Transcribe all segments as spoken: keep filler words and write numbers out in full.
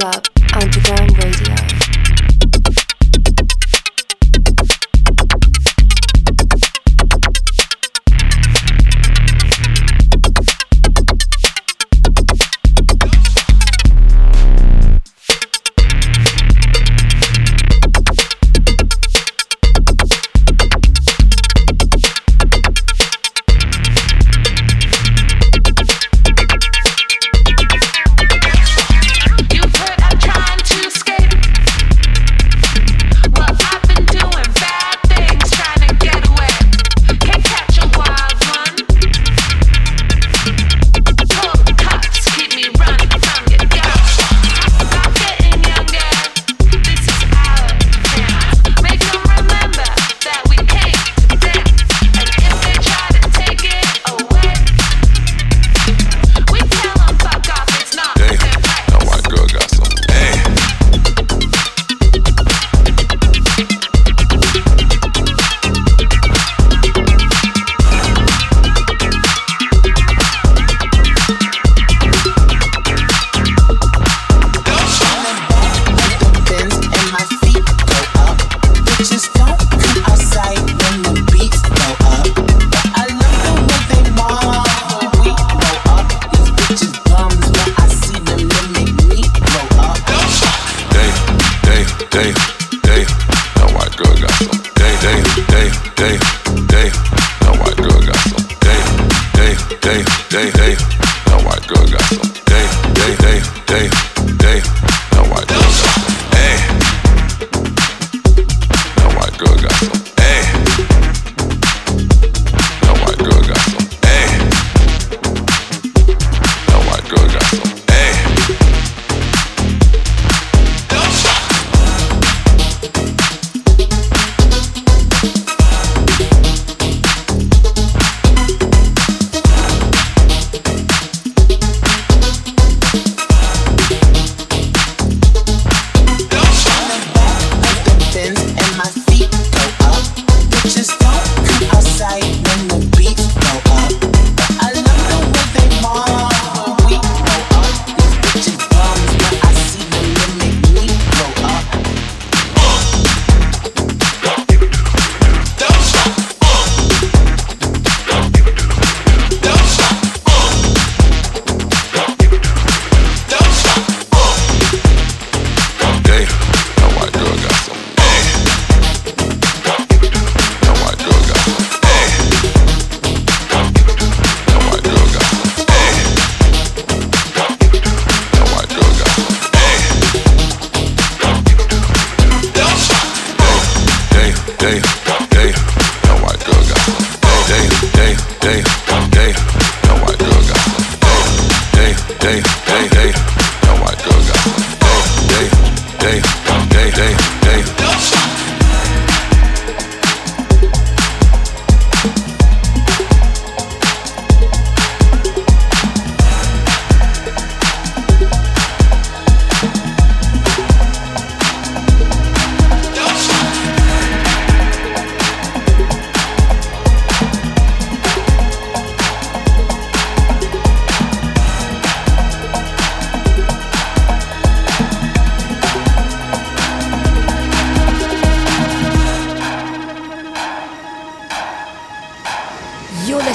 Club Underground Radio.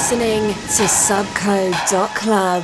Listening to subcode dot club.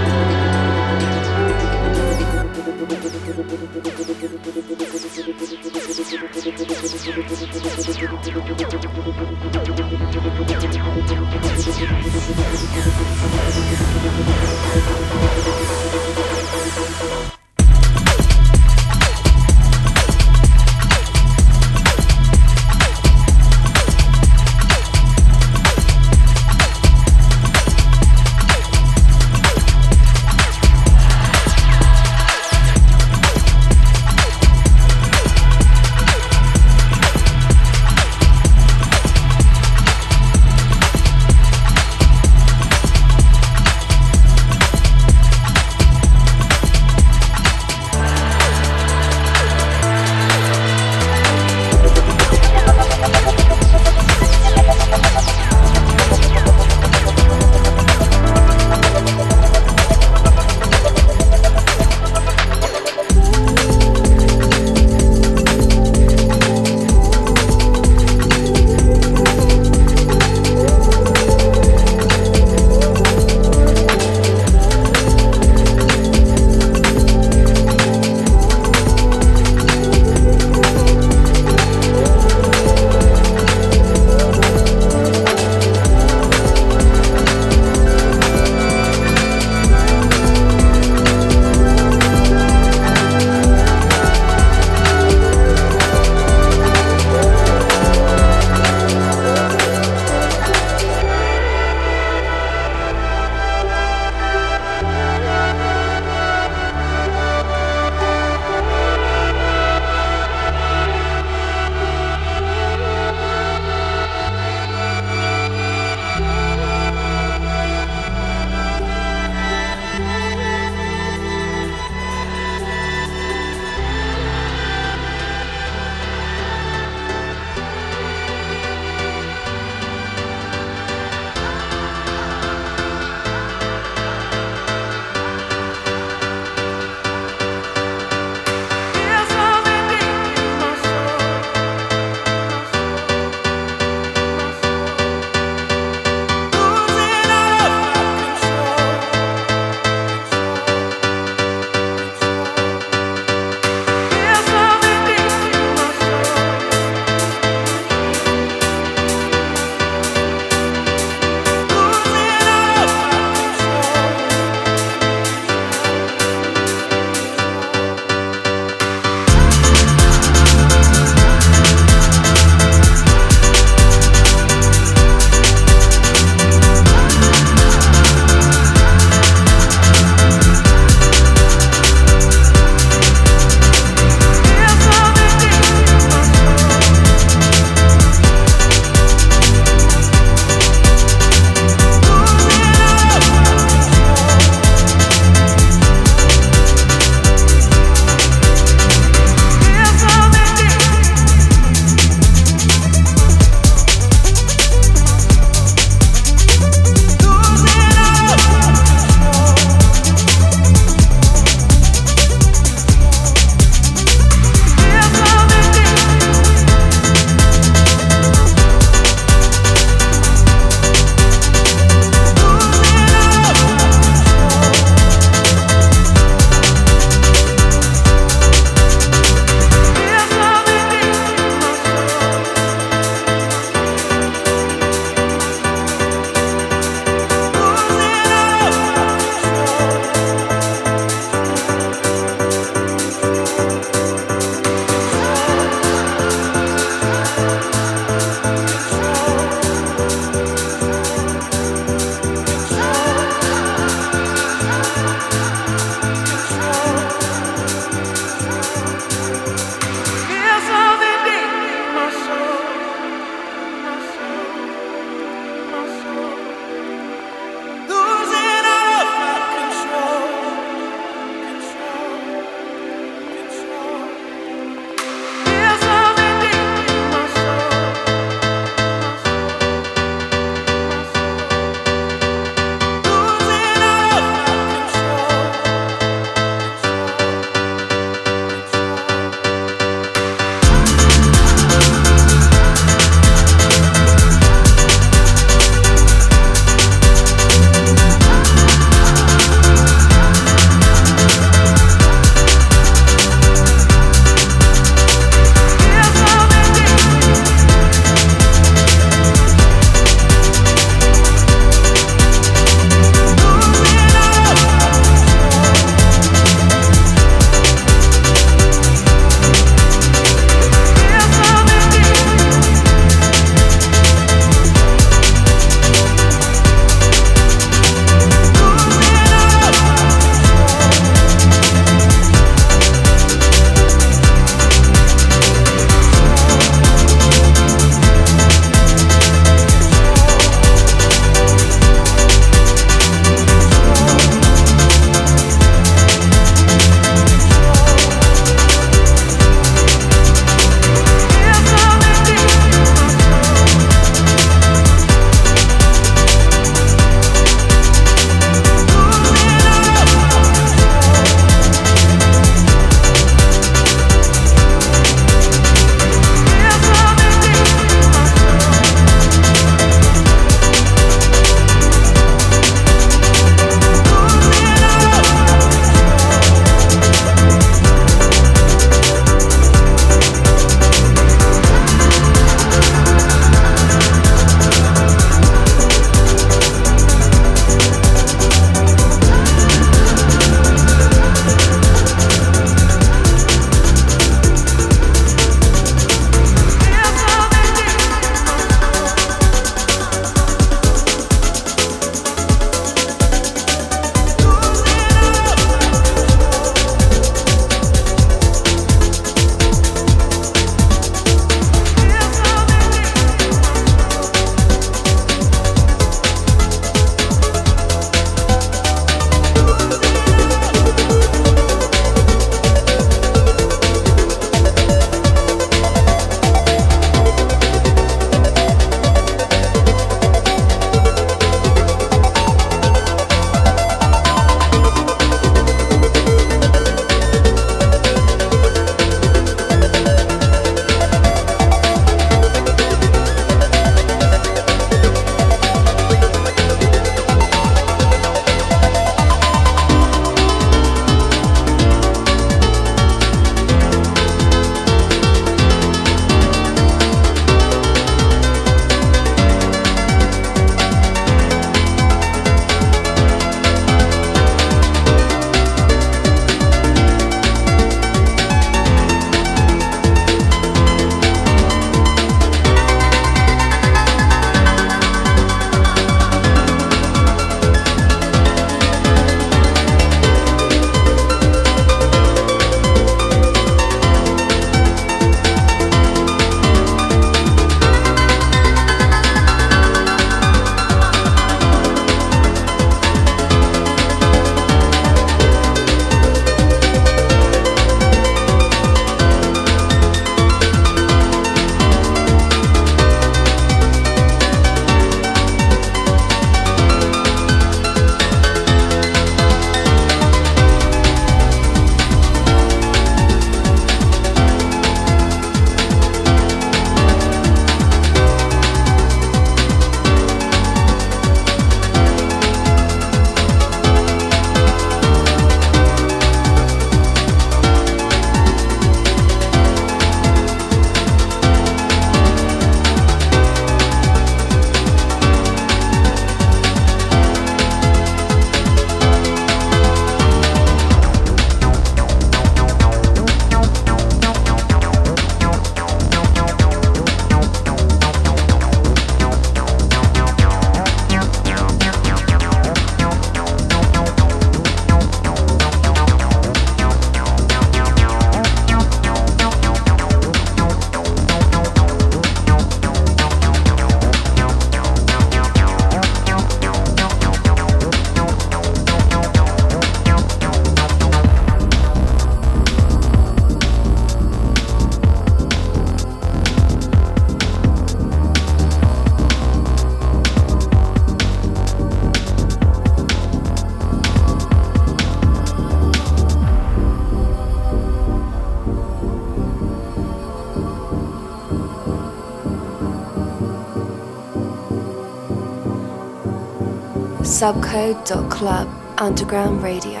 subcode dot club underground radio.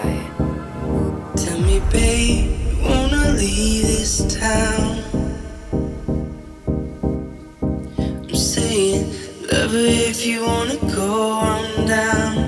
Tell me, babe, you wanna leave this town? I'm saying, lover, if you wanna go on down. Yeah.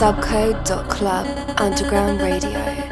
subcode dot club underground radio.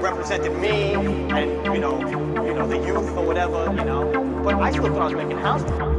Represented me and, you know, you know, the youth or whatever, you know. But I still thought I was making house music.